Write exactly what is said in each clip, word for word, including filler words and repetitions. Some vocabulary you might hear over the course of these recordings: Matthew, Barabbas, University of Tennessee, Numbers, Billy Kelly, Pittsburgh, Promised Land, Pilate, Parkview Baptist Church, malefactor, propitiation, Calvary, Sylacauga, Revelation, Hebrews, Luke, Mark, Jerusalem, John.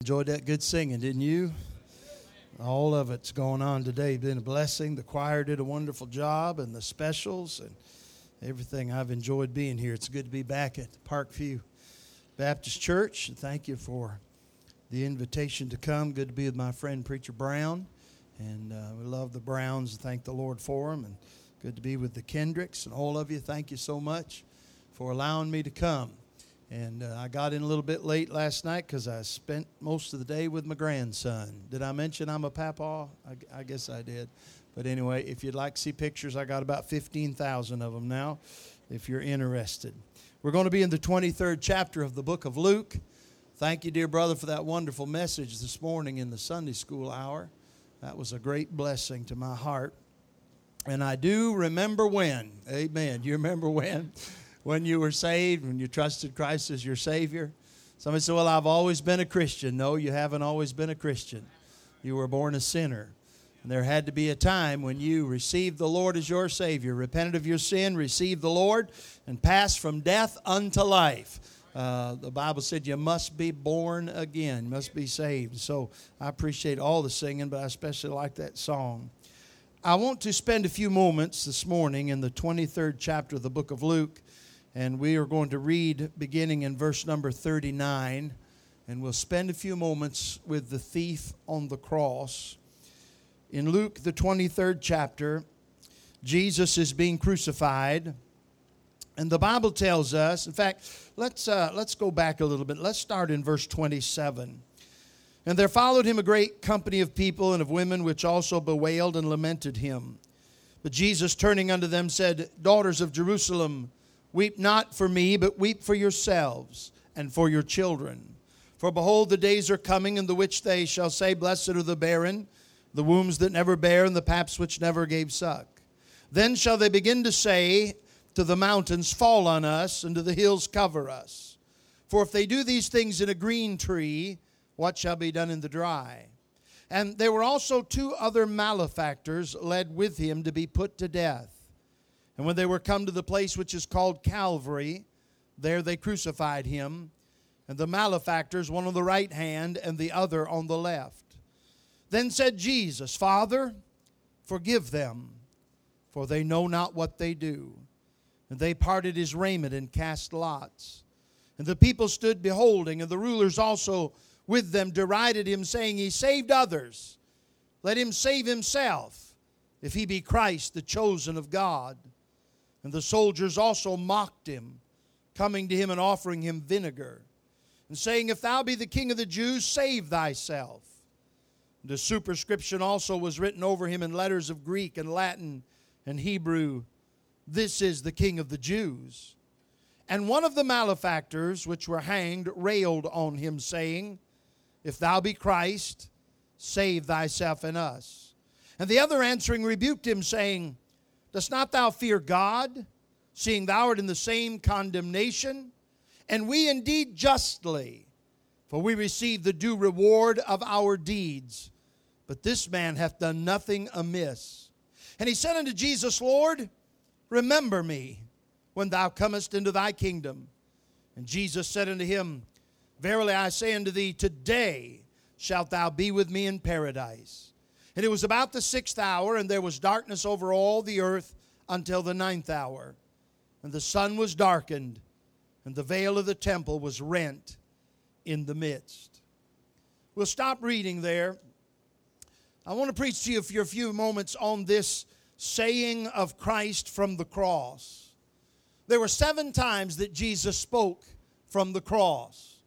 Enjoyed that good singing, didn't you? All of it's going on today. Been a blessing. The choir did a wonderful job, and the specials and everything. I've enjoyed being here. It's good to be back at the Parkview Baptist Church. Thank you for the invitation to come. Good to be with my friend Preacher Brown, and uh, we love the Browns. Thank the Lord for them, and good to be with the Kendricks and all of you. Thank you so much for allowing me to come. And uh, I got in a little bit late last night because I spent most of the day with my grandson. Did I mention I'm a papa? I, I guess I did. But anyway, if you'd like to see pictures, I got about fifteen thousand of them now, if you're interested. We're going to be in the twenty-third chapter of the book of Luke. Thank you, dear brother, for that wonderful message this morning in the Sunday school hour. That was a great blessing to my heart. And I do remember when. Amen. You remember when? When you were saved, when you trusted Christ as your Savior. Somebody said, well, I've always been a Christian. No, you haven't always been a Christian. You were born a sinner. And there had to be a time when you received the Lord as your Savior, repented of your sin, received the Lord, and passed from death unto life. Uh, the Bible said you must be born again, must be saved. So I appreciate all the singing, but I especially like that song. I want to spend a few moments this morning in the twenty-third chapter of the book of Luke. And we are going to read beginning in verse number thirty-nine. And we'll spend a few moments with the thief on the cross. In Luke, the twenty-third chapter, Jesus is being crucified. And the Bible tells us, in fact, let's, uh, let's go back a little bit. Let's start in verse twenty-seven. And there followed him a great company of people and of women, which also bewailed and lamented him. But Jesus, turning unto them, said, Daughters of Jerusalem, weep not for me, but weep for yourselves and for your children. For behold, the days are coming in the which they shall say, Blessed are the barren, the wombs that never bare, and the paps which never gave suck. Then shall they begin to say to the mountains, Fall on us, and to the hills, cover us. For if they do these things in a green tree, what shall be done in the dry? And there were also two other malefactors led with him to be put to death. And when they were come to the place which is called Calvary, there they crucified him, and the malefactors, one on the right hand and the other on the left. Then said Jesus, Father, forgive them, for they know not what they do. And they parted his raiment and cast lots. And the people stood beholding, and the rulers also with them derided him, saying, He saved others. Let him save himself, if he be Christ, the chosen of God. And the soldiers also mocked him, coming to him and offering him vinegar, and saying, If thou be the king of the Jews, save thyself. And the superscription also was written over him in letters of Greek and Latin and Hebrew, This is the King of the Jews. And one of the malefactors which were hanged railed on him, saying, If thou be Christ, save thyself and us. And the other answering rebuked him, saying, Dost not thou fear God, seeing thou art in the same condemnation? And we indeed justly, for we receive the due reward of our deeds. But this man hath done nothing amiss. And he said unto Jesus, Lord, remember me when thou comest into thy kingdom. And Jesus said unto him, Verily I say unto thee, today shalt thou be with me in paradise. And it was about the sixth hour, and there was darkness over all the earth until the ninth hour. And the sun was darkened, and the veil of the temple was rent in the midst. We'll stop reading there. I want to preach to you for a few moments on this saying of Christ from the cross. There were seven times that Jesus spoke from the cross.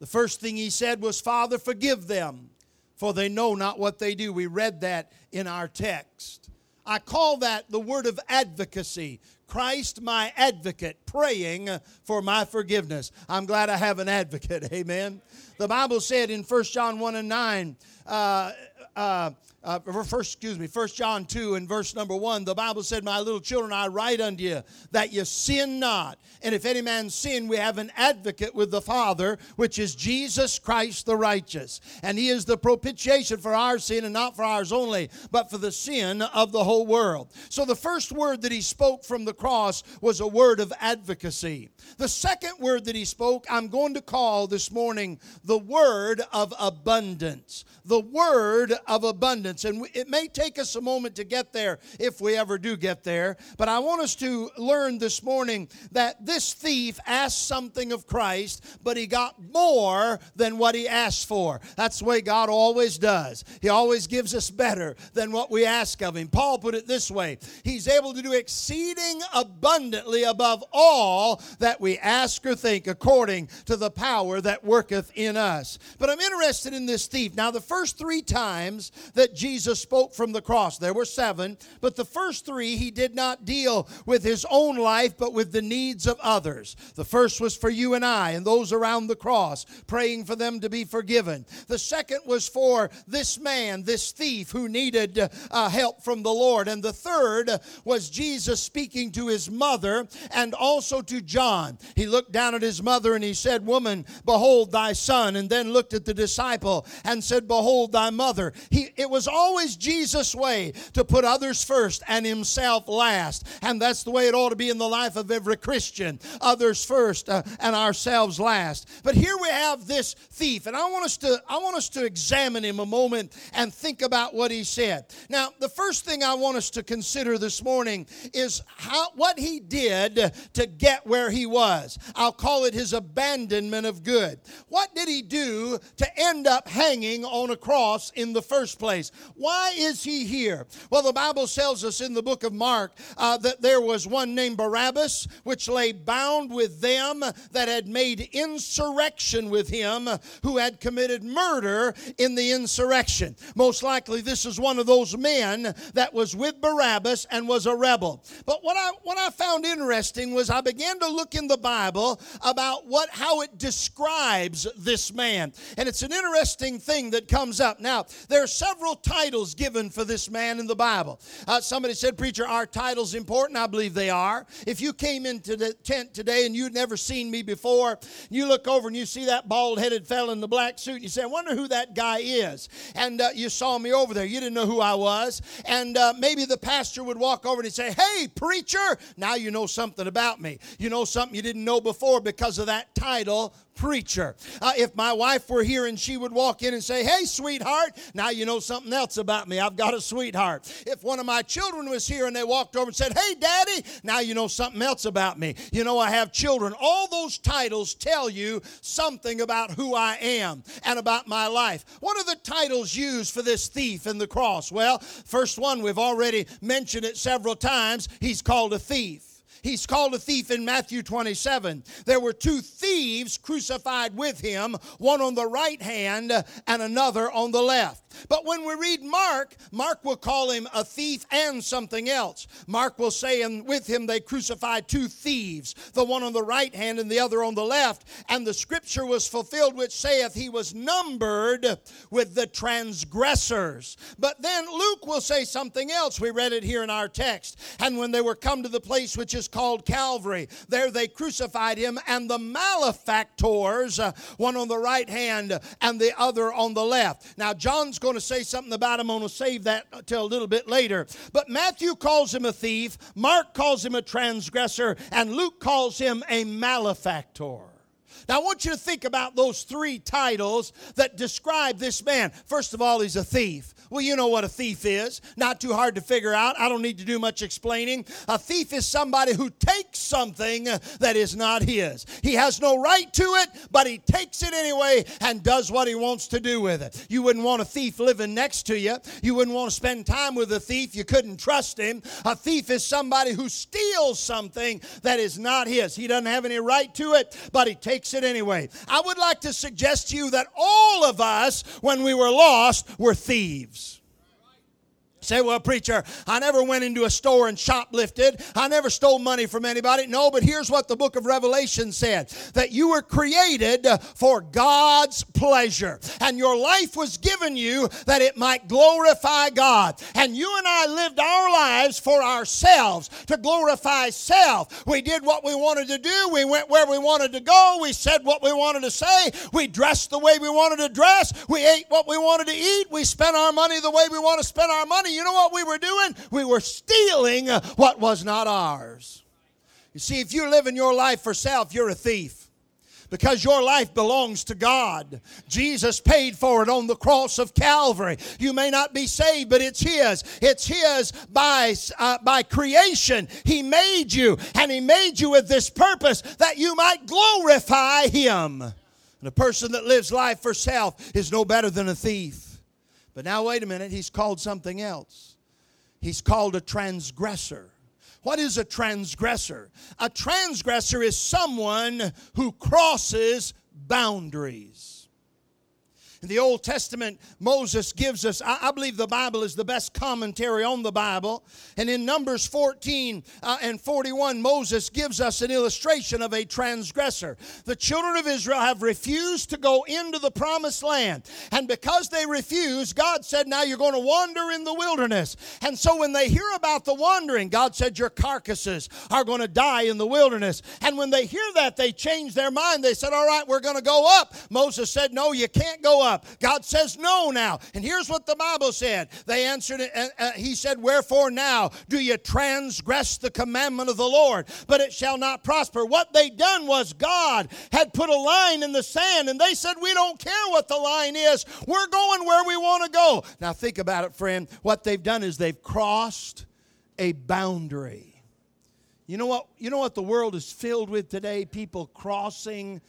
The first thing he said was, Father, forgive them, for they know not what they do. We read that in our text. I call that the word of advocacy. Christ, my advocate, praying for my forgiveness. I'm glad I have an advocate. Amen. The Bible said in First John one and nine, uh, uh, Uh, first, excuse me, First John two and verse number one, the Bible said, "My little children, I write unto you that you sin not. And if any man sin, we have an advocate with the Father, which is Jesus Christ the righteous. And he is the propitiation for our sin, and not for ours only, but for the sin of the whole world." So the first word that he spoke from the cross was a word of advocacy. The second word that he spoke, I'm going to call this morning the word of abundance. The word of abundance. And it may take us a moment to get there, if we ever do get there. But I want us to learn this morning that this thief asked something of Christ, but he got more than what he asked for. That's the way God always does. He always gives us better than what we ask of him. Paul put it this way: he's able to do exceeding abundantly above all that we ask or think, according to the power that worketh in us. But I'm interested in this thief. Now, the first three times that Jesus Jesus spoke from the cross, there were seven, but the first three he did not deal with his own life, but with the needs of others. The first was for you and I and those around the cross, praying for them to be forgiven. The second was for this man, this thief, who needed uh, help from the Lord. And the third was Jesus speaking to his mother and also to John. He looked down at his mother and he said, "Woman, behold thy son," and then looked at the disciple and said, "Behold thy mother." He, it was always Jesus' way to put others first and himself last. And that's the way it ought to be in the life of every Christian. Others first uh, and ourselves last. But here we have this thief, and I want us to I want us to examine him a moment and think about what he said. Now, the first thing I want us to consider this morning is how what he did to get where he was. I'll call it his abandonment of good. What did he do to end up hanging on a cross in the first place? Why is he here? Well, the Bible tells us in the book of Mark uh, that there was one named Barabbas, which lay bound with them that had made insurrection with him, who had committed murder in the insurrection. Most likely this is one of those men that was with Barabbas and was a rebel. But what I what I found interesting was I began to look in the Bible about what how it describes this man. And it's an interesting thing that comes up. Now, there are several times titles given for this man in the Bible. Uh, somebody said, "Preacher, are titles important?" I believe they are. If you came into the tent today and you'd never seen me before, you look over and you see that bald-headed fella in the black suit, and you say, "I wonder who that guy is." And uh, you saw me over there. You didn't know who I was. And uh, maybe the pastor would walk over and he'd say, "Hey, preacher, now you know something about me. You know something you didn't know before because of that title, preacher." Uh, if my wife were here and she would walk in and say, "Hey, sweetheart, now you know something else about me. I've got a sweetheart." If one of my children was here and they walked over and said, "Hey, daddy, now you know something else about me. You know, I have children." All those titles tell you something about who I am and about my life. What are the titles used for this thief in the cross? Well, first one, we've already mentioned it several times. He's called a thief. He's called a thief in Matthew twenty-seven. There were two thieves crucified with him, one on the right hand and another on the left. But when we read Mark, Mark will call him a thief and something else. Mark will say, "And with him they crucified two thieves, the one on the right hand and the other on the left. And the scripture was fulfilled, which saith, he was numbered with the transgressors." But then Luke will say something else. We read it here in our text. "And when they were come to the place which is called Calvary, there they crucified him and the malefactors, one on the right hand and the other on the left." Now, John's going going to say something about him. I'm going to save that until a little bit later. But Matthew calls him a thief, Mark calls him a transgressor, and Luke calls him a malefactor. Now, I want you to think about those three titles that describe this man. First of all, he's a thief. Well, you know what a thief is. Not too hard to figure out. I don't need to do much explaining. A thief is somebody who takes something that is not his. He has no right to it, but he takes it anyway and does what he wants to do with it. You wouldn't want a thief living next to you. You wouldn't want to spend time with a thief. You couldn't trust him. A thief is somebody who steals something that is not his. He doesn't have any right to it, but he takes it anyway. I would like to suggest to you that all of us, when we were lost, were thieves. Say, well, preacher, I never went into a store and shoplifted. I never stole money from anybody. No, but here's what the book of Revelation said, that you were created for God's pleasure, and your life was given you that it might glorify God. And you and I lived our lives for ourselves, to glorify self. We did what we wanted to do. We went where we wanted to go. We said what we wanted to say. We dressed the way we wanted to dress. We ate what we wanted to eat. We spent our money the way we want to spend our money. You know what we were doing? We were stealing what was not ours. You see, if you're living your life for self, you're a thief, because your life belongs to God. Jesus paid for it on the cross of Calvary. You may not be saved, but it's His. It's His by, uh, by creation. He made you, and He made you with this purpose, that you might glorify Him. And a person that lives life for self is no better than a thief. But now, wait a minute, He's called something else. He's called a transgressor. What is a transgressor? A transgressor is someone who crosses boundaries. In the Old Testament, Moses gives us, I, I believe the Bible is the best commentary on the Bible. And in Numbers fourteen uh, and forty-one, Moses gives us an illustration of a transgressor. The children of Israel have refused to go into the Promised Land. And because they refused, God said, now you're going to wander in the wilderness. And so when they hear about the wandering, God said, your carcasses are going to die in the wilderness. And when they hear that, they change their mind. They said, all right, we're going to go up. Moses said, no, you can't go up. God says no now. And here's what the Bible said. They answered it. And, uh, he said, wherefore now do you transgress the commandment of the Lord? But it shall not prosper. What they done was God had put a line in the sand. And they said, we don't care what the line is. We're going where we want to go. Now think about it, friend. What they've done is they've crossed a boundary. You know what? You know what the world is filled with today? People crossing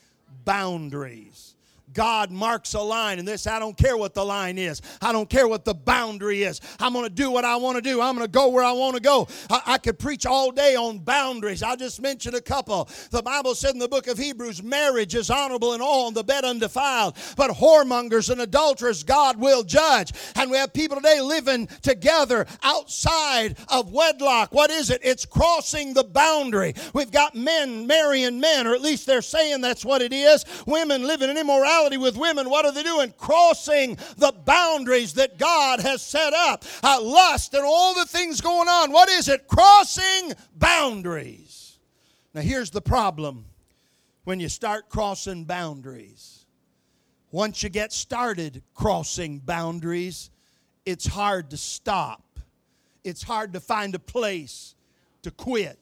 boundaries. God marks a line, and this, I don't care what the line is. I don't care what the boundary is. I'm going to do what I want to do. I'm going to go where I want to go. I, I could preach all day on boundaries. I'll just mention a couple. The Bible said in the book of Hebrews, marriage is honorable and all, and the bed undefiled. But whoremongers and adulterers God will judge. And we have people today living together outside of wedlock. What is it? It's crossing the boundary. We've got men marrying men, or at least they're saying that's what it is. Women living in immorality with women. What are they doing? Crossing the boundaries that God has set up. Uh, lust and all the things going on. What is it? Crossing boundaries. Now here's the problem when you start crossing boundaries. Once you get started crossing boundaries, it's hard to stop. It's hard to find a place to quit.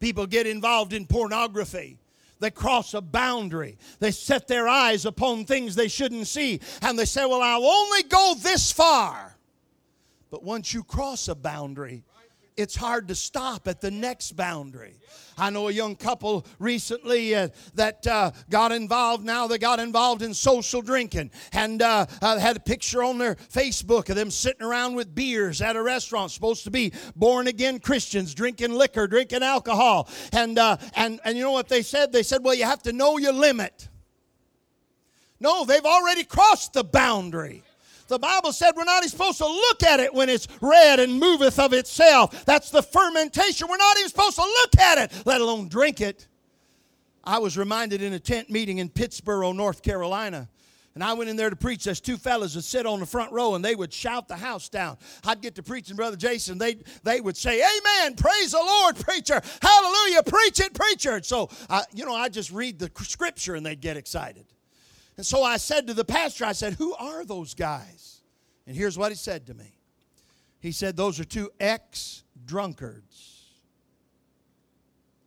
People get involved in pornography. They cross a boundary. They set their eyes upon things they shouldn't see. And they say, well, I'll only go this far. But once you cross a boundary, it's hard to stop at the next boundary. I know a young couple recently uh, that uh, got involved. Now they got involved in social drinking, and uh, uh, had a picture on their Facebook of them sitting around with beers at a restaurant. Supposed to be born again Christians, drinking liquor, drinking alcohol, and uh, and and you know what they said? They said, "Well, you have to know your limit." No, they've already crossed the boundary. The Bible said we're not even supposed to look at it when it's red and moveth of itself. That's the fermentation. We're not even supposed to look at it, let alone drink it. I was reminded in a tent meeting in Pittsburgh, North Carolina. And I went in there to preach. There's two fellas that sit on the front row, and they would shout the house down. I'd get to preaching, Brother Jason. They they would say, amen, praise the Lord, preacher. Hallelujah, preach it, preacher. And so, I, you know, I just read the scripture, and they'd get excited. And so I said to the pastor, I said, who are those guys? And here's what he said to me. He said, those are two ex-drunkards.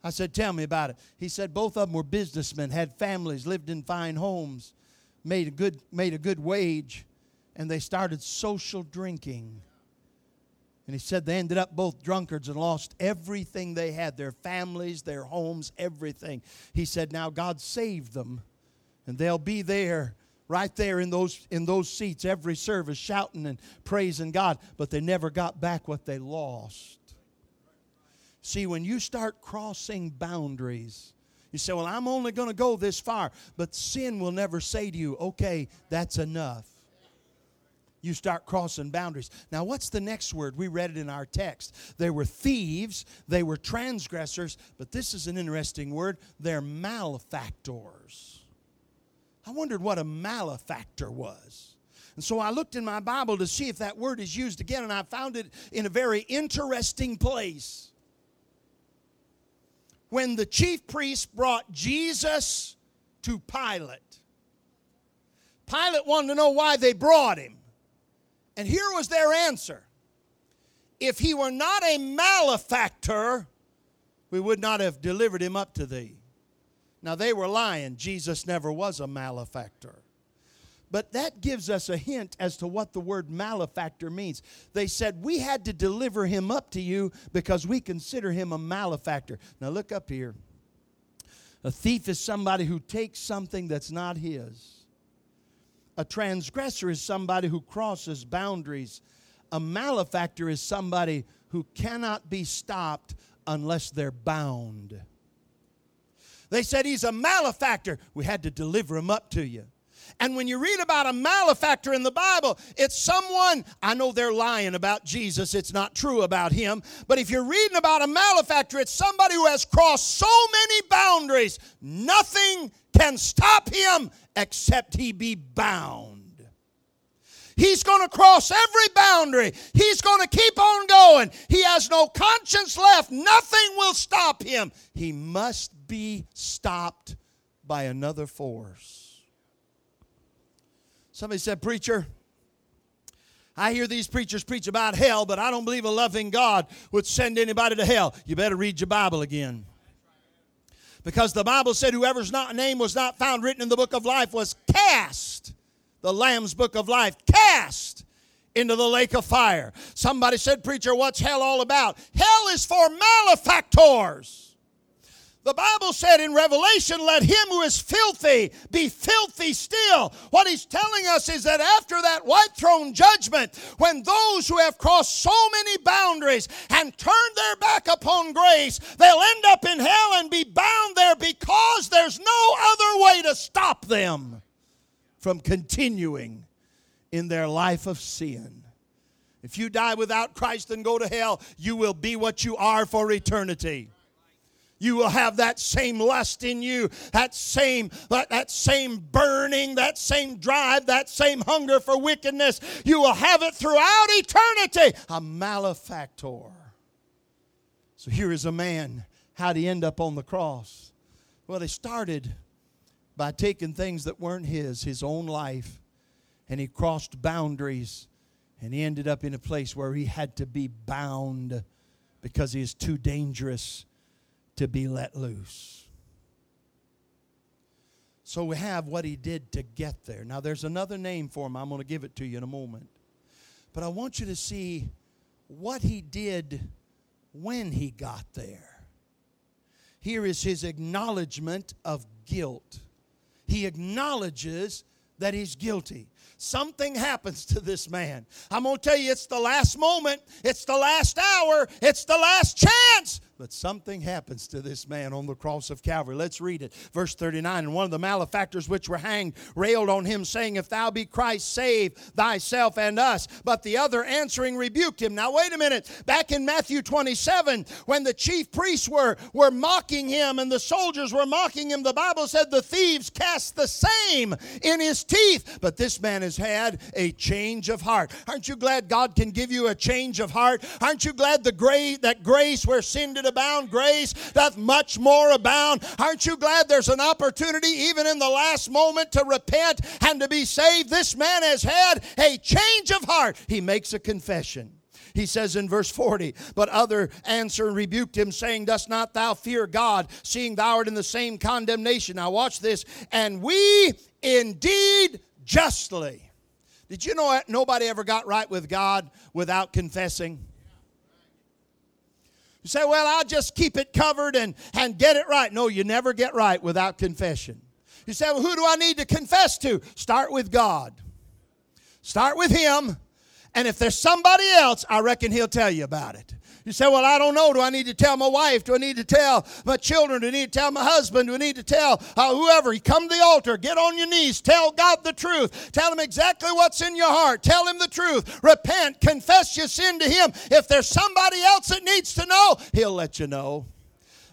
I said, tell me about it. He said, both of them were businessmen, had families, lived in fine homes, made a good, made a good wage, and they started social drinking. And he said they ended up both drunkards and lost everything they had, their families, their homes, everything. He said, now God saved them. And they'll be there, right there in those in those seats, every service, shouting and praising God. But they never got back what they lost. See, when you start crossing boundaries, you say, well, I'm only going to go this far. But sin will never say to you, okay, that's enough. you start crossing boundaries. Now, what's the next word? We read it in our text. They were thieves. They were transgressors. But this is an interesting word. They're malefactors. I wondered what a malefactor was. And so I looked in my Bible to see if that word is used again, and I found it in a very interesting place. When the chief priests brought Jesus to Pilate, Pilate wanted to know why they brought him. And here was their answer. If he were not a malefactor, we would not have delivered him up to thee. Now, they were lying. Jesus never was a malefactor. But that gives us a hint as to what the word malefactor means. They said, we had to deliver him up to you because we consider him a malefactor. Now, look up here. A thief is somebody who takes something that's not his. A transgressor is somebody who crosses boundaries. A malefactor is somebody who cannot be stopped unless they're bound. They said he's a malefactor. We had to deliver him up to you. And when you read about a malefactor in the Bible, it's someone, I know they're lying about Jesus, it's not true about him, but if you're reading about a malefactor, it's somebody who has crossed so many boundaries, nothing can stop him except he be bound. He's going to cross every boundary. He's going to keep on going. He has no conscience left. Nothing will stop him. He must be stopped by another force. Somebody said, preacher, I hear these preachers preach about hell, but I don't believe a loving God would send anybody to hell. You better read your Bible again. Because the Bible said whoever's not name was not found written in the book of life was cast, the Lamb's book of life, cast into the lake of fire. Somebody said, preacher, what's hell all about? Hell is for malefactors. The Bible said in Revelation, let him who is filthy be filthy still. What he's telling us is that after that white throne judgment, when those who have crossed so many boundaries and turned their back upon grace, they'll end up in hell and be bound there because there's no other way to stop them from continuing in their life of sin. If you die without Christ and go to hell, you will be what you are for eternity. You will have that same lust in you, that same, that, that same burning, that same drive, that same hunger for wickedness. You will have it throughout eternity. A malefactor. So here is a man. How'd he end up on the cross? Well, they started by taking things that weren't his, his own life, and he crossed boundaries, and he ended up in a place where he had to be bound because he is too dangerous to be let loose. So we have what he did to get there. Now there's another name for him. I'm going to give it to you in a moment. But I want you to see what he did when he got there. Here is his acknowledgement of guilt. He acknowledges that he's guilty. Something happens to this man. I'm going to tell you, it's the last moment. It's the last hour. It's the last chance. But something happens to this man on the cross of Calvary. Let's read it. Verse thirty-nine, and one of the malefactors which were hanged railed on him, saying, if thou be Christ, save thyself and us. But the other answering rebuked him. Now, wait a minute. Back in Matthew twenty-seven, when the chief priests were, were mocking him and the soldiers were mocking him, the Bible said the thieves cast the same in his teeth. But this man has had a change of heart. Aren't you glad God can give you a change of heart? Aren't you glad the grace, that grace where sin did abound, grace doth much more abound? Aren't you glad there's an opportunity even in the last moment to repent and to be saved? This man has had a change of heart. He makes a confession. He says in verse forty, but other answer and rebuked him, saying, dost not thou fear God, seeing thou art in the same condemnation? Now watch this. And we indeed justly. Did you know that nobody ever got right with God without confessing? You say, well, I'll just keep it covered and, and get it right. No, you never get right without confession. You say, well, who do I need to confess to? Start with God. Start with Him. And if there's somebody else, I reckon He'll tell you about it. You say, well, I don't know. Do I need to tell my wife? Do I need to tell my children? Do I need to tell my husband? Do I need to tell uh, whoever? You come to the altar. Get on your knees. Tell God the truth. Tell Him exactly what's in your heart. Tell Him the truth. Repent. Confess your sin to Him. If there's somebody else that needs to know, He'll let you know.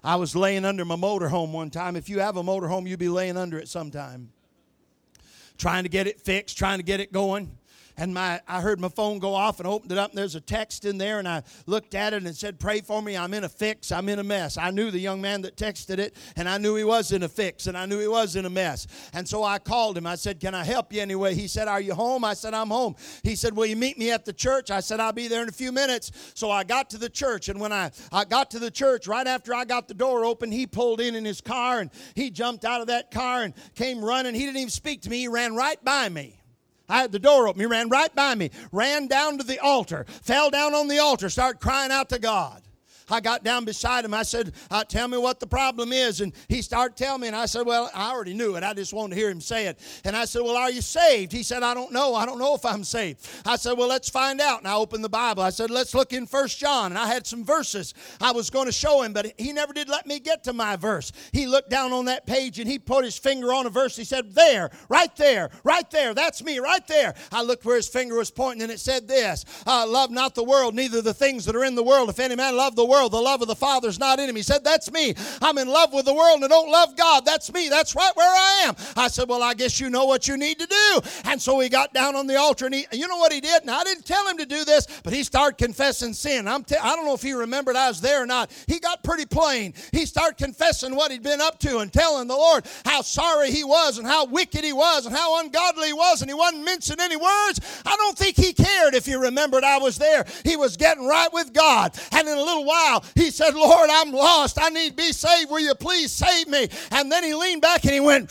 I was laying under my motorhome one time. If you have a motorhome, you'll be laying under it sometime. Trying to get it fixed, trying to get it going. And my, I heard my phone go off and opened it up, and there's a text in there, and I looked at it and it said, pray for me, I'm in a fix, I'm in a mess. I knew the young man that texted it, and I knew he was in a fix, and I knew he was in a mess. And so I called him. I said, can I help you anyway? He said, are you home? I said, I'm home. He said, will you meet me at the church? I said, I'll be there in a few minutes. So I got to the church, and when I, I got to the church, right after I got the door open, he pulled in in his car, and he jumped out of that car and came running. He didn't even speak to me. He ran right by me. I had the door open. He ran right by me, ran down to the altar, fell down on the altar, started crying out to God. I got down beside him. I said, uh, tell me what the problem is. And he started telling me. And I said, well, I already knew it. I just wanted to hear him say it. And I said, well, are you saved? He said, I don't know. I don't know if I'm saved. I said, well, let's find out. And I opened the Bible. I said, let's look in First John. And I had some verses I was going to show him, but he never did let me get to my verse. He looked down on that page and he put his finger on a verse. He said, there, right there, right there. That's me, right there. I looked where his finger was pointing, and it said this, uh, love not the world, neither the things that are in the world. If any man love the world, the love of the Father is not in him. He said, that's me. I'm in love with the world and don't love God. That's me. That's right where I am. I said, well, I guess you know what you need to do. And so he got down on the altar, and he, you know what he did? And I didn't tell him to do this, but he started confessing sin. I'm t- I don't know if he remembered I was there or not. He got pretty plain. He started confessing what he'd been up to and telling the Lord how sorry he was and how wicked he was and how ungodly he was, and he wasn't mincing any words. I don't think he cared if he remembered I was there. He was getting right with God. And in a little while, he said, Lord, I'm lost. I need to be saved. Will you please save me? And then he leaned back and he went,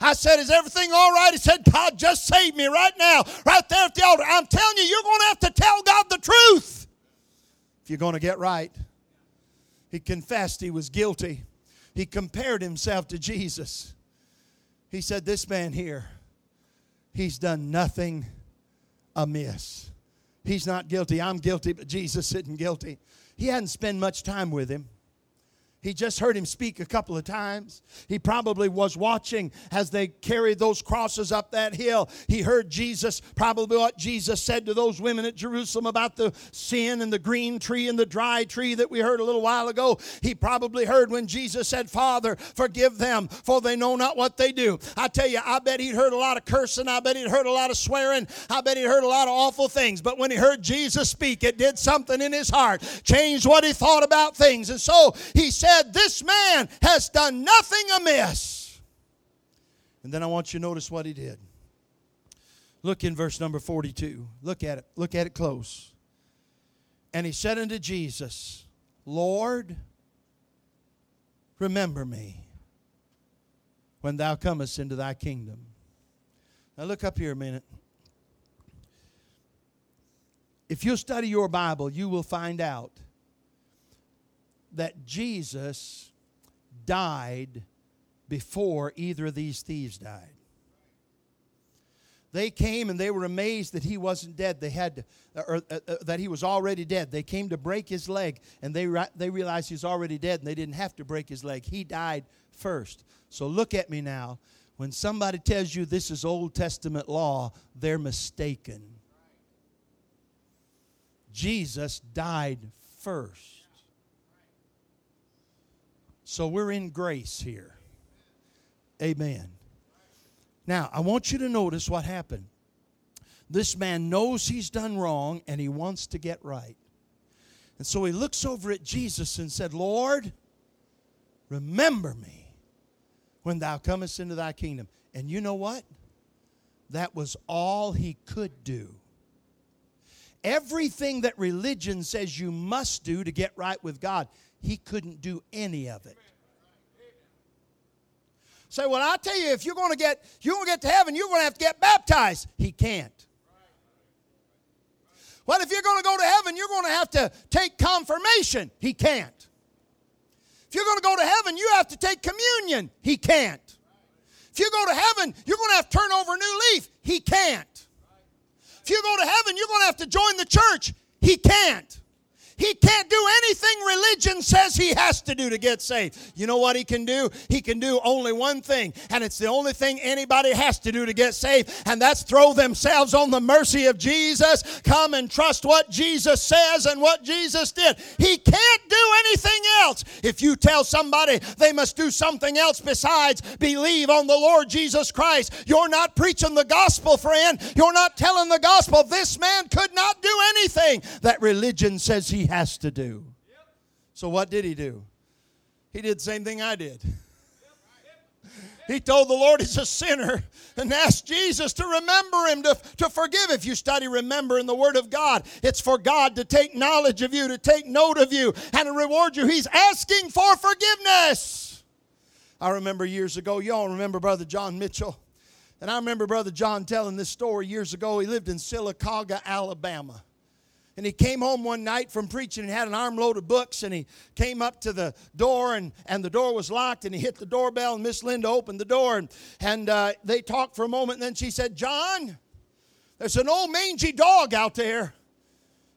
I said, is everything all right? He said, God, just save me right now, right there at the altar. I'm telling you, you're going to have to tell God the truth if you're going to get right. He confessed he was guilty. He compared himself to Jesus. He said, this man here, he's done nothing amiss. He's not guilty. I'm guilty, but Jesus isn't guilty. He hadn't spent much time with him. He just heard him speak a couple of times. He probably was watching as they carried those crosses up that hill. He heard Jesus, probably what Jesus said to those women at Jerusalem about the sin and the green tree and the dry tree that we heard a little while ago. He probably heard when Jesus said, Father, forgive them, for they know not what they do. I tell you, I bet he'd heard a lot of cursing. I bet he'd heard a lot of swearing. I bet he'd heard a lot of awful things. But when he heard Jesus speak, it did something in his heart, changed what he thought about things. And so he said, this man has done nothing amiss. And then I want you to notice what he did. Look in verse number forty-two. Look at it. Look at it close. And he said unto Jesus, Lord, remember me when thou comest into thy kingdom. Now look up here a minute. If you'll study your Bible, you will find out that Jesus died before either of these thieves died. They came and they were amazed that he wasn't dead. They had to, or, or, or that he was already dead. They came to break his leg, and they they realized he was already dead, and they didn't have to break his leg. He died first. So look at me now. When somebody tells you this is Old Testament law, they're mistaken. Jesus died first. So we're in grace here. Amen. Now, I want you to notice what happened. This man knows he's done wrong, and he wants to get right. And so he looks over at Jesus and said, Lord, remember me when thou comest into thy kingdom. And you know what? That was all he could do. Everything that religion says you must do to get right with God, he couldn't do any of it. Say, so, well, I tell you, if you're going to get, you're going to get to heaven, you're going to have to get baptized. He can't. Well, if you're going to go to heaven, you're going to have to take confirmation. He can't. If you're going to go to heaven, you have to take communion. He can't. If you go to heaven, you're going to have to turn over a new leaf. He can't. If you go to heaven, you're going to have to join the church. He can't. He can't do anything religion says he has to do to get saved. You know what he can do? He can do only one thing, and it's the only thing anybody has to do to get saved, and that's throw themselves on the mercy of Jesus, come and trust what Jesus says and what Jesus did. He can't do anything else. If you tell somebody they must do something else besides believe on the Lord Jesus Christ, you're not preaching the gospel, friend. You're not telling the gospel. This man could not do anything that religion says he has to do. So what did he do? He did the same thing I did. He told the Lord he's a sinner and asked Jesus to remember him, to, to forgive. If you study remember in the Word of God, it's for God to take knowledge of you, to take note of you, and to reward you. He's asking for forgiveness. I remember years ago, y'all remember Brother John Mitchell? And I remember Brother John telling this story years ago. He lived in Sylacauga, Alabama. And he came home one night from preaching and had an armload of books, and he came up to the door, and, and the door was locked, and he hit the doorbell, and Miss Linda opened the door, and, and uh, they talked for a moment, and then she said, John, there's an old mangy dog out there,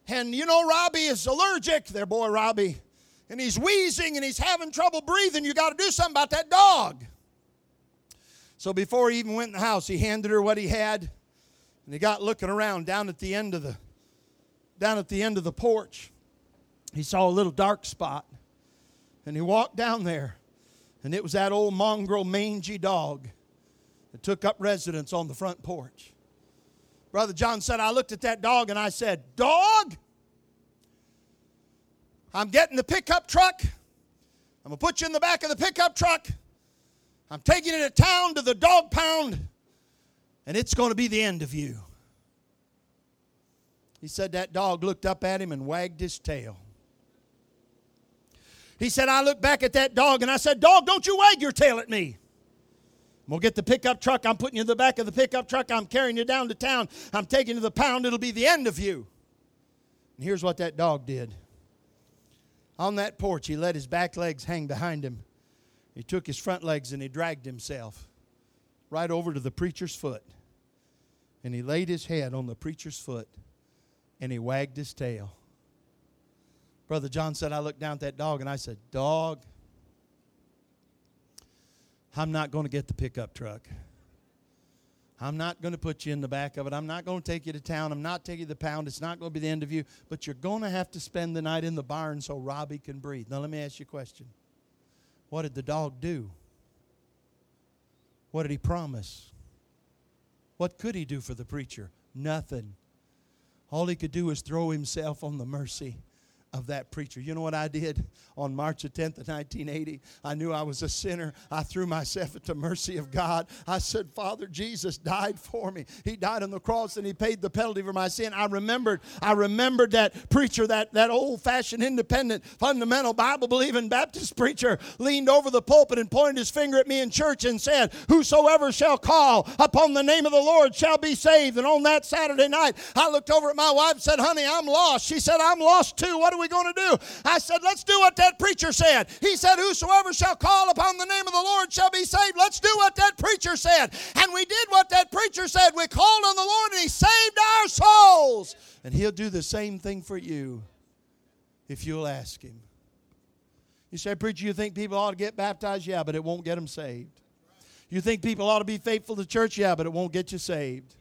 and you know Robbie is allergic, their boy Robbie, and he's wheezing, and he's having trouble breathing. You got to do something about that dog. So before he even went in the house, he handed her what he had, and he got looking around down at the end of the Down at the end of the porch, he saw a little dark spot, and he walked down there, and it was that old mongrel mangy dog that took up residence on the front porch. Brother John said, I looked at that dog, and I said, Dog, I'm getting the pickup truck. I'm going to put you in the back of the pickup truck. I'm taking you to town to the dog pound, and it's going to be the end of you. He said that dog looked up at him and wagged his tail. He said, I looked back at that dog and I said, Dog, don't you wag your tail at me. We'll get the pickup truck. I'm putting you in the back of the pickup truck. I'm carrying you down to town. I'm taking you to the pound. It'll be the end of you. And here's what that dog did. On that porch, he let his back legs hang behind him. He took his front legs and he dragged himself right over to the preacher's foot. And he laid his head on the preacher's foot. And he wagged his tail. Brother John said, I looked down at that dog and I said, Dog, I'm not going to get the pickup truck. I'm not going to put you in the back of it. I'm not going to take you to town. I'm not taking you to the pound. It's not going to be the end of you. But you're going to have to spend the night in the barn so Robbie can breathe. Now let me ask you a question. What did the dog do? What did he promise? What could he do for the preacher? Nothing. All he could do was throw himself on the mercy of that preacher. You know what I did on March the tenth of nineteen eighty? I knew I was a sinner. I threw myself at the mercy of God. I said, Father, Jesus died for me. He died on the cross and he paid the penalty for my sin. I remembered, I remembered that preacher, that, that old-fashioned, independent, fundamental, Bible-believing Baptist preacher leaned over the pulpit and pointed his finger at me in church and said, Whosoever shall call upon the name of the Lord shall be saved. And on that Saturday night, I looked over at my wife and said, Honey, I'm lost. She said, I'm lost too. What do we going to do? I said, let's do what that preacher said. He said, whosoever shall call upon the name of the Lord shall be saved. Let's do what that preacher said. And we did what that preacher said. We called on the Lord and he saved our souls. And he'll do the same thing for you if you'll ask him. You say, preacher, you think people ought to get baptized? Yeah, but it won't get them saved. You think people ought to be faithful to church? Yeah, but it won't get you saved.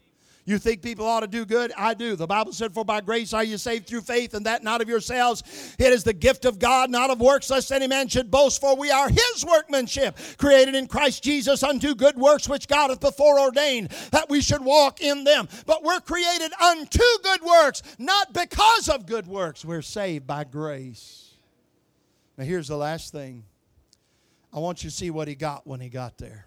You think people ought to do good? I do. The Bible said, For by grace are you saved through faith, and that not of yourselves. It is the gift of God, not of works, lest any man should boast. For we are his workmanship, created in Christ Jesus unto good works, which God hath before ordained, that we should walk in them. But we're created unto good works, not because of good works. We're saved by grace. Now here's the last thing. I want you to see what he got when he got there.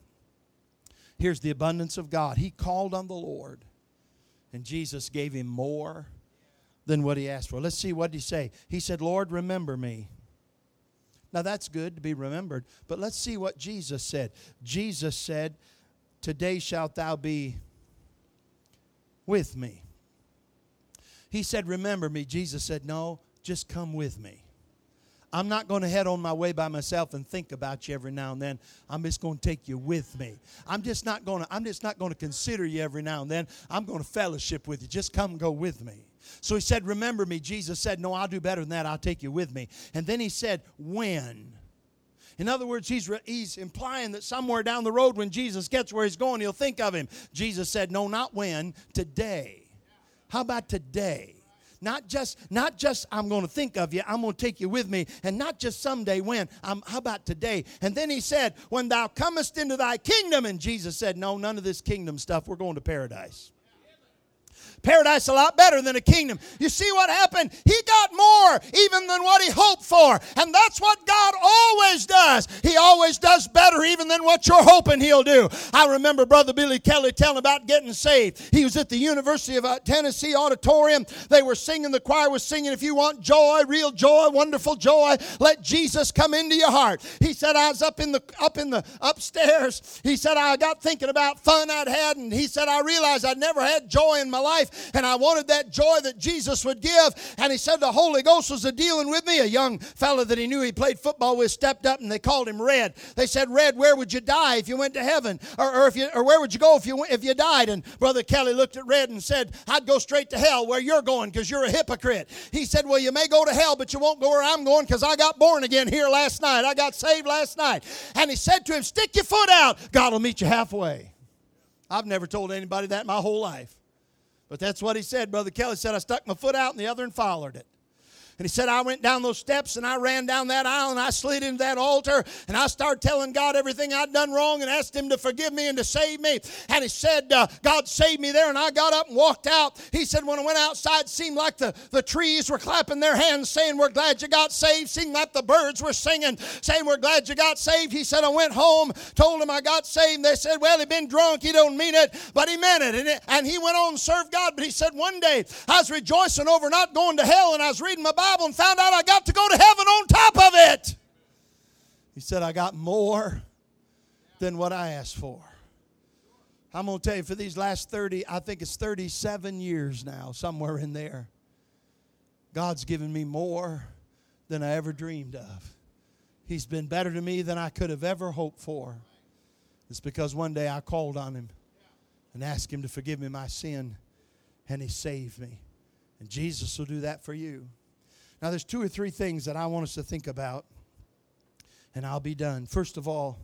Here's the abundance of God. He called on the Lord. And Jesus gave him more than what he asked for. Let's see, what did he say? He said, Lord, remember me. Now, that's good to be remembered, but let's see what Jesus said. Jesus said, Today shalt thou be with me. He said, remember me. Jesus said, no, just come with me. I'm not going to head on my way by myself and think about you every now and then. I'm just going to take you with me. I'm just not going to, I'm just not going to consider you every now and then. I'm going to fellowship with you. Just come go with me. So he said, remember me. Jesus said, no, I'll do better than that. I'll take you with me. And then he said, when? In other words, he's, re- he's implying that somewhere down the road when Jesus gets where he's going, he'll think of him. Jesus said, no, not when, today. How about today? Not just, not just I'm going to think of you, I'm going to take you with me, and not just someday when, I'm, how about today? And then he said, when thou comest into thy kingdom, and Jesus said, no, none of this kingdom stuff, we're going to paradise. Paradise a lot better than a kingdom. You see what happened? He got more even than what he hoped for. And that's what God always does. He always does better even than what you're hoping he'll do. I remember Brother Billy Kelly telling about getting saved. He was at the University of Tennessee auditorium. They were singing, the choir was singing, if you want joy, real joy, wonderful joy, let Jesus come into your heart. He said, I was up in the up in the upstairs. He said, I got thinking about fun I'd had, and he said, I realized I'd never had joy in my life. And I wanted that joy that Jesus would give. And he said the Holy Ghost was a dealing with me. A young fella that he knew he played football with stepped up, and they called him Red. They said, Red, where would you die if you went to heaven? Or, or, if you, or where would you go if you, if you died? And Brother Kelly looked at Red and said, I'd go straight to hell where you're going because you're a hypocrite. He said, well, you may go to hell, but you won't go where I'm going because I got born again here last night. I got saved last night. And he said to him, stick your foot out. God will meet you halfway. I've never told anybody that in my whole life. But that's what he said. Brother Kelly said, I stuck my foot out in the other and followed it. And he said, I went down those steps and I ran down that aisle and I slid into that altar and I started telling God everything I'd done wrong and asked him to forgive me and to save me. And he said, uh, God saved me there, and I got up and walked out. He said, when I went outside, it seemed like the, the trees were clapping their hands saying, we're glad you got saved. Seemed like the birds were singing saying, we're glad you got saved. He said, I went home, told him I got saved. They said, well, he been drunk. He don't mean it, but he meant it. And, it. and he went on and served God. But he said, one day I was rejoicing over not going to hell, and I was reading my Bible and found out I got to go to heaven on top of it. He said, I got more than what I asked for. I'm going to tell you, for these last thirty, I think it's thirty-seven years now, somewhere in there, God's given me more than I ever dreamed of. He's been better to me than I could have ever hoped for. It's because one day I called on him and asked him to forgive me my sin, and he saved me. And Jesus will do that for you. Now, there's two or three things that I want us to think about, and I'll be done. First of all,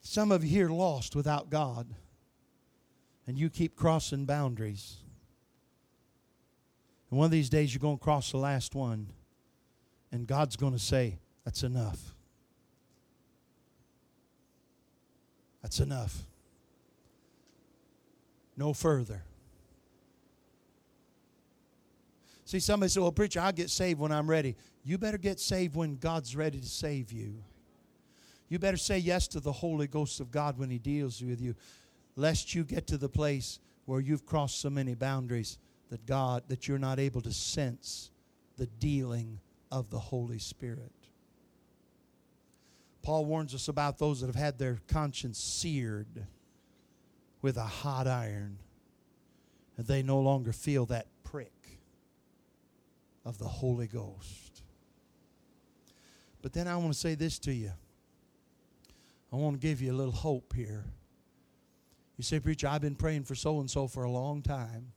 some of you here lost without God, and you keep crossing boundaries. And one of these days, you're going to cross the last one, and God's going to say, that's enough. That's enough. No further. See, somebody said, well, preacher, I'll get saved when I'm ready. You better get saved when God's ready to save you. You better say yes to the Holy Ghost of God when he deals with you, lest you get to the place where you've crossed so many boundaries that God, that you're not able to sense the dealing of the Holy Spirit. Paul warns us about those that have had their conscience seared with a hot iron, and they no longer feel that prick of the Holy Ghost. But then I want to say this to you. I want to give you a little hope here. You say, preacher, I've been praying for so-and-so for a long time.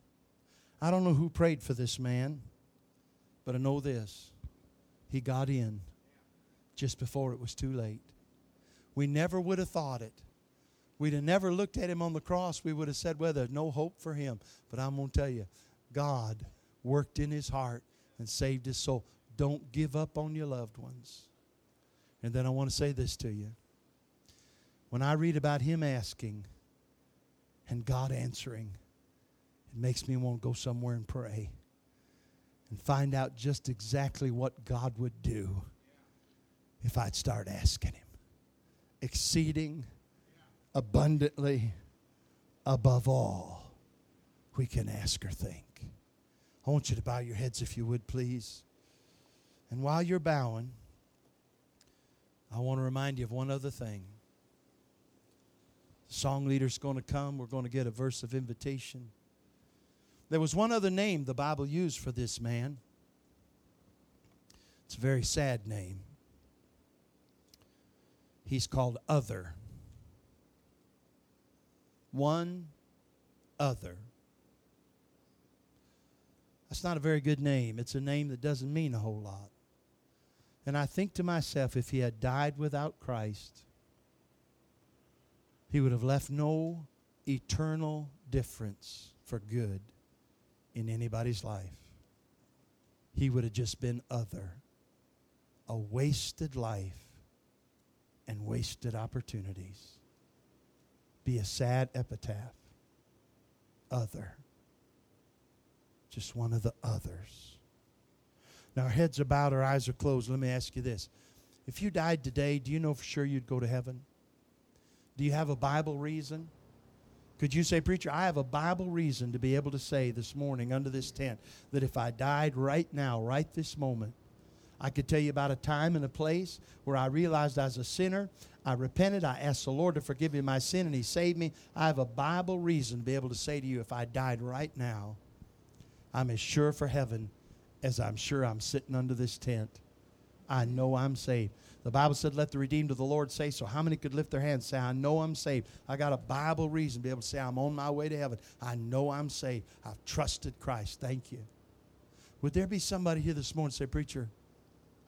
I don't know who prayed for this man, but I know this. He got in just before it was too late. We never would have thought it. We'd have never looked at him on the cross. We would have said, well, there's no hope for him. But I'm going to tell you, God worked in his heart and saved his soul. Don't give up on your loved ones. And then I want to say this to you. When I read about him asking and God answering, it makes me want to go somewhere and pray and find out just exactly what God would do if I'd start asking him. Exceeding abundantly above all we can ask or think. I want you to bow your heads if you would, please. And while you're bowing, I want to remind you of one other thing. The song leader's going to come. We're going to get a verse of invitation. There was one other name the Bible used for this man. It's a very sad name. He's called Other. One Other. That's not a very good name. It's a name that doesn't mean a whole lot. And I think to myself, if he had died without Christ, he would have left no eternal difference for good in anybody's life. He would have just been other, a wasted life and wasted opportunities. Be a sad epitaph, other, just one of the others. Now, our heads are bowed, our eyes are closed. Let me ask you this. If you died today, do you know for sure you'd go to heaven? Do you have a Bible reason? Could you say, preacher, I have a Bible reason to be able to say this morning under this tent that if I died right now, right this moment, I could tell you about a time and a place where I realized I was a sinner. I repented. I asked the Lord to forgive me my sin, and he saved me. I have a Bible reason to be able to say to you, if I died right now, I'm as sure for heaven as I'm sure I'm sitting under this tent. I know I'm saved. The Bible said, let the redeemed of the Lord say so. How many could lift their hands and say, I know I'm saved? I got a Bible reason to be able to say, I'm on my way to heaven. I know I'm saved. I've trusted Christ. Thank you. Would there be somebody here this morning and say, preacher,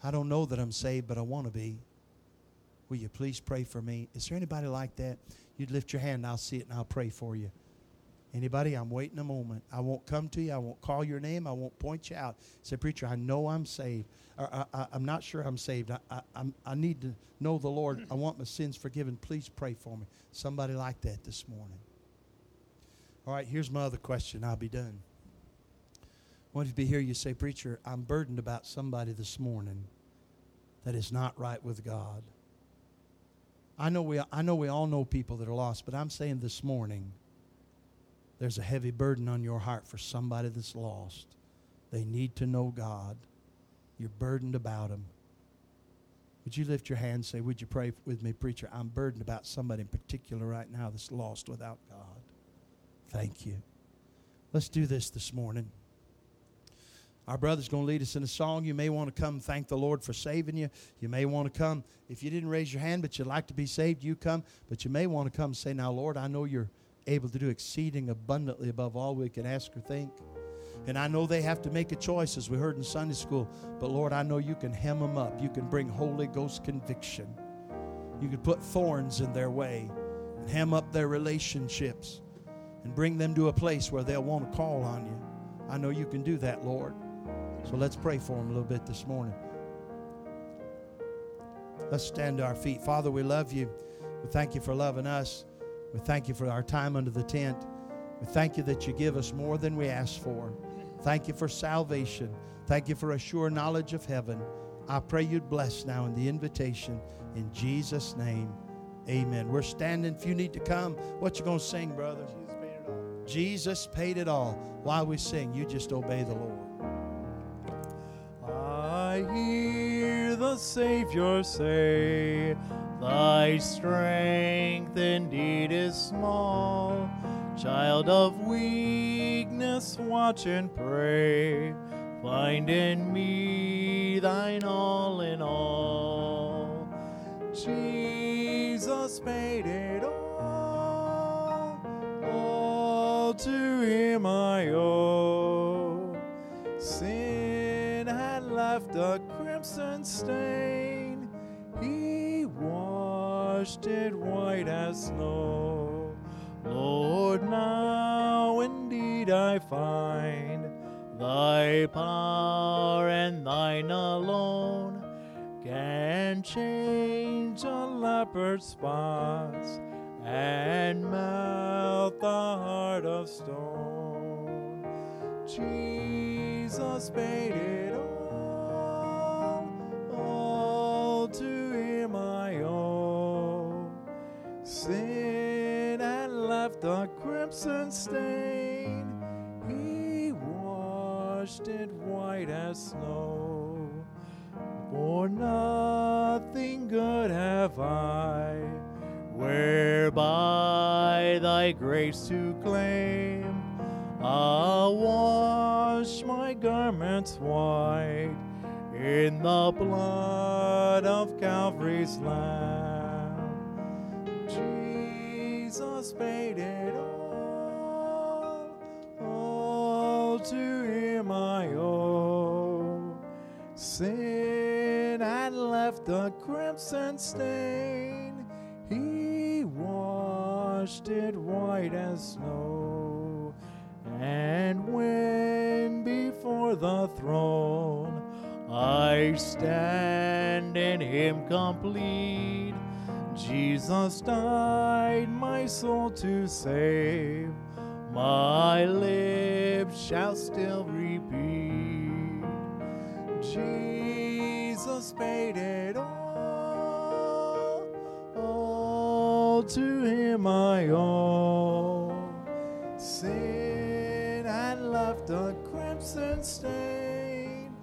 I don't know that I'm saved, but I want to be. Will you please pray for me? Is there anybody like that? You'd lift your hand, and I'll see it, and I'll pray for you. Anybody? I'm waiting a moment. I won't come to you. I won't call your name. I won't point you out. Say, preacher, I know I'm saved. Or, I, I, I'm not sure I'm saved. I, I, I'm, I need to know the Lord. I want my sins forgiven. Please pray for me. Somebody like that this morning. All right, here's my other question. I'll be done. Once you be here, you say, preacher, I'm burdened about somebody this morning that is not right with God. I know we, I know we all know people that are lost, but I'm saying this morning, there's a heavy burden on your heart for somebody that's lost. They need to know God. You're burdened about them. Would you lift your hand and say, would you pray with me, preacher? I'm burdened about somebody in particular right now that's lost without God. Thank you. Let's do this this morning. Our brother's going to lead us in a song. You may want to come thank the Lord for saving you. You may want to come. If you didn't raise your hand but you'd like to be saved, you come. But you may want to come say, now, Lord, I know you're able to do exceeding abundantly above all we can ask or think. And I know they have to make a choice, as we heard in Sunday school. But, Lord, I know you can hem them up. You can bring Holy Ghost conviction. You can put thorns in their way and hem up their relationships and bring them to a place where they'll want to call on you. I know you can do that, Lord. So let's pray for them a little bit this morning. Let's stand to our feet. Father, we love you. We thank you for loving us. We thank you for our time under the tent. We thank you that you give us more than we ask for. Thank you for salvation. Thank you for a sure knowledge of heaven. I pray you'd bless now in the invitation. In Jesus' name, amen. We're standing. If you need to come, what you going to sing, brother? Jesus paid it all. Jesus paid it all. While we sing, you just obey the Lord. I hear the Savior say, thy strength indeed is small. Child of weakness, watch and pray. Find in me thine all in all. Jesus paid it all. All to him I owe. Sin had left a crimson stain. He washed it white as snow. Lord, now indeed I find thy power and thine alone can change a leopard's spots and melt the heart of stone. Jesus paid it all, all to him I owe. Sin had left a crimson stain. He washed it white as snow. For nothing good have I, whereby thy grace to claim. I'll wash my garments white in the blood of Calvary's Lamb. Jesus paid it all, all to him I sin and left a crimson stain. He washed it white as snow and when before the throne I stand in him complete. Jesus died my soul to save. My lips shall still repeat. Jesus paid it all. All to him I owe. Sin and left a crimson stain.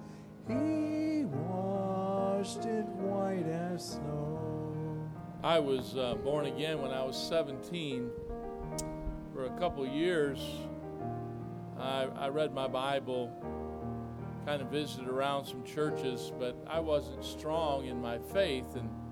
He washed it white as snow. I was uh, born again when I was seventeen. For a couple years, I, I read my Bible, kind of visited around some churches, but I wasn't strong in my faith. And